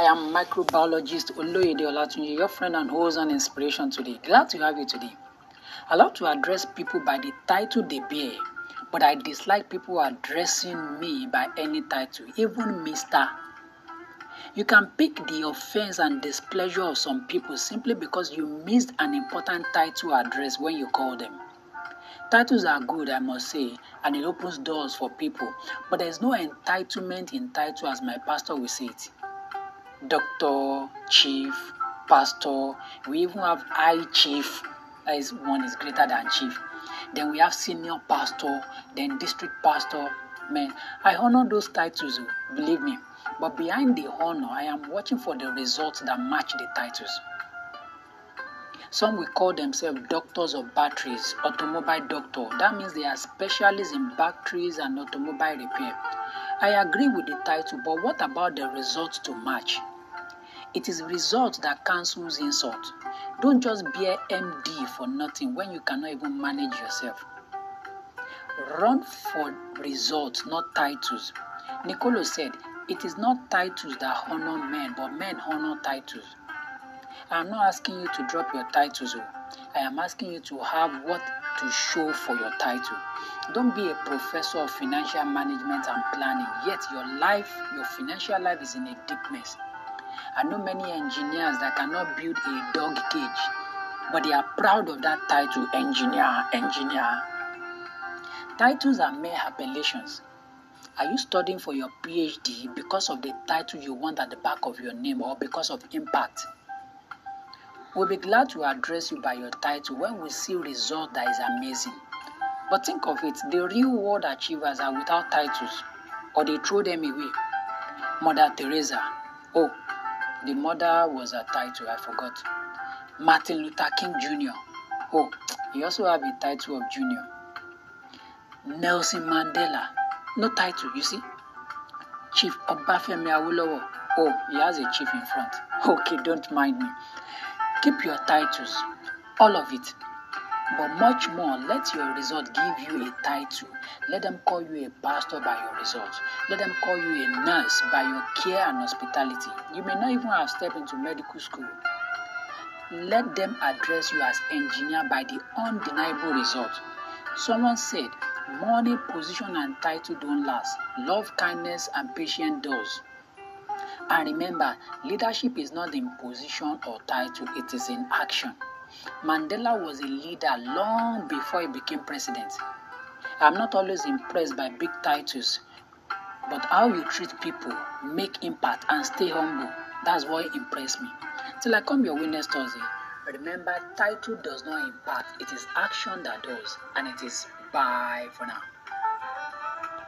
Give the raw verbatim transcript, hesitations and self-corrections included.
I am microbiologist Oluyede Olatunji, your friend and host on Inspiration Today. Glad to have you today. I love to address people by the title they bear, but I dislike people addressing me by any title, even Mister You can pick the offense and displeasure of some people simply because you missed an important title address when you call them. Titles are good, I must say, and it opens doors for people, but there is no entitlement in title, as my pastor will say it. Doctor, Chief, Pastor, we even have I Chief, that is one is greater than Chief. Then we have Senior Pastor, then District Pastor. Man, I honor those titles, believe me, but behind the honor, I am watching for the results that match the titles. Some will call themselves doctors of batteries, automobile doctor. That means they are specialists in batteries and automobile repair. I agree with the title, but what about the results to match? It is results that cancels insult. Don't just bear M D for nothing when you cannot even manage yourself. Run for results, not titles. Nicolo said, it is not titles that honor men, but men honor titles. I am not asking you to drop your titles. I am asking you to have what to show for your title. Don't be a professor of financial management and planning, yet your life, your financial life is in a deep mess. I know many engineers that cannot build a dog cage, but they are proud of that title, engineer, engineer. Titles are mere appellations. Are you studying for your P H D because of the title you want at the back of your name or because of impact? We'll be glad to address you by your title when we see result that is amazing. But think of it, the real world achievers are without titles, or they throw them away. Mother Teresa. Oh, the mother was a title, I forgot. Martin Luther King Junior Oh, he also have a title of Junior. Nelson Mandela, no title, you see. Chief Obafemi Awolowo, oh, he has a chief in front. Okay, don't mind me. Keep your titles, all of it, but much more, let your result give you a title. Let them call you a pastor by your results. Let them call you a nurse by your care and hospitality. You may not even have stepped into medical school. Let them address you as engineer by the undeniable result. Someone said, money, position, and title don't last. Love, kindness, and patience does. And remember, leadership is not in position or title, it is in action. Mandela was a leader long before he became president. I'm not always impressed by big titles, but how you treat people, make impact, and stay humble, that's what impressed me. Till I come your witness Thursday, remember, title does not impact, it is action that does, and it is bye for now.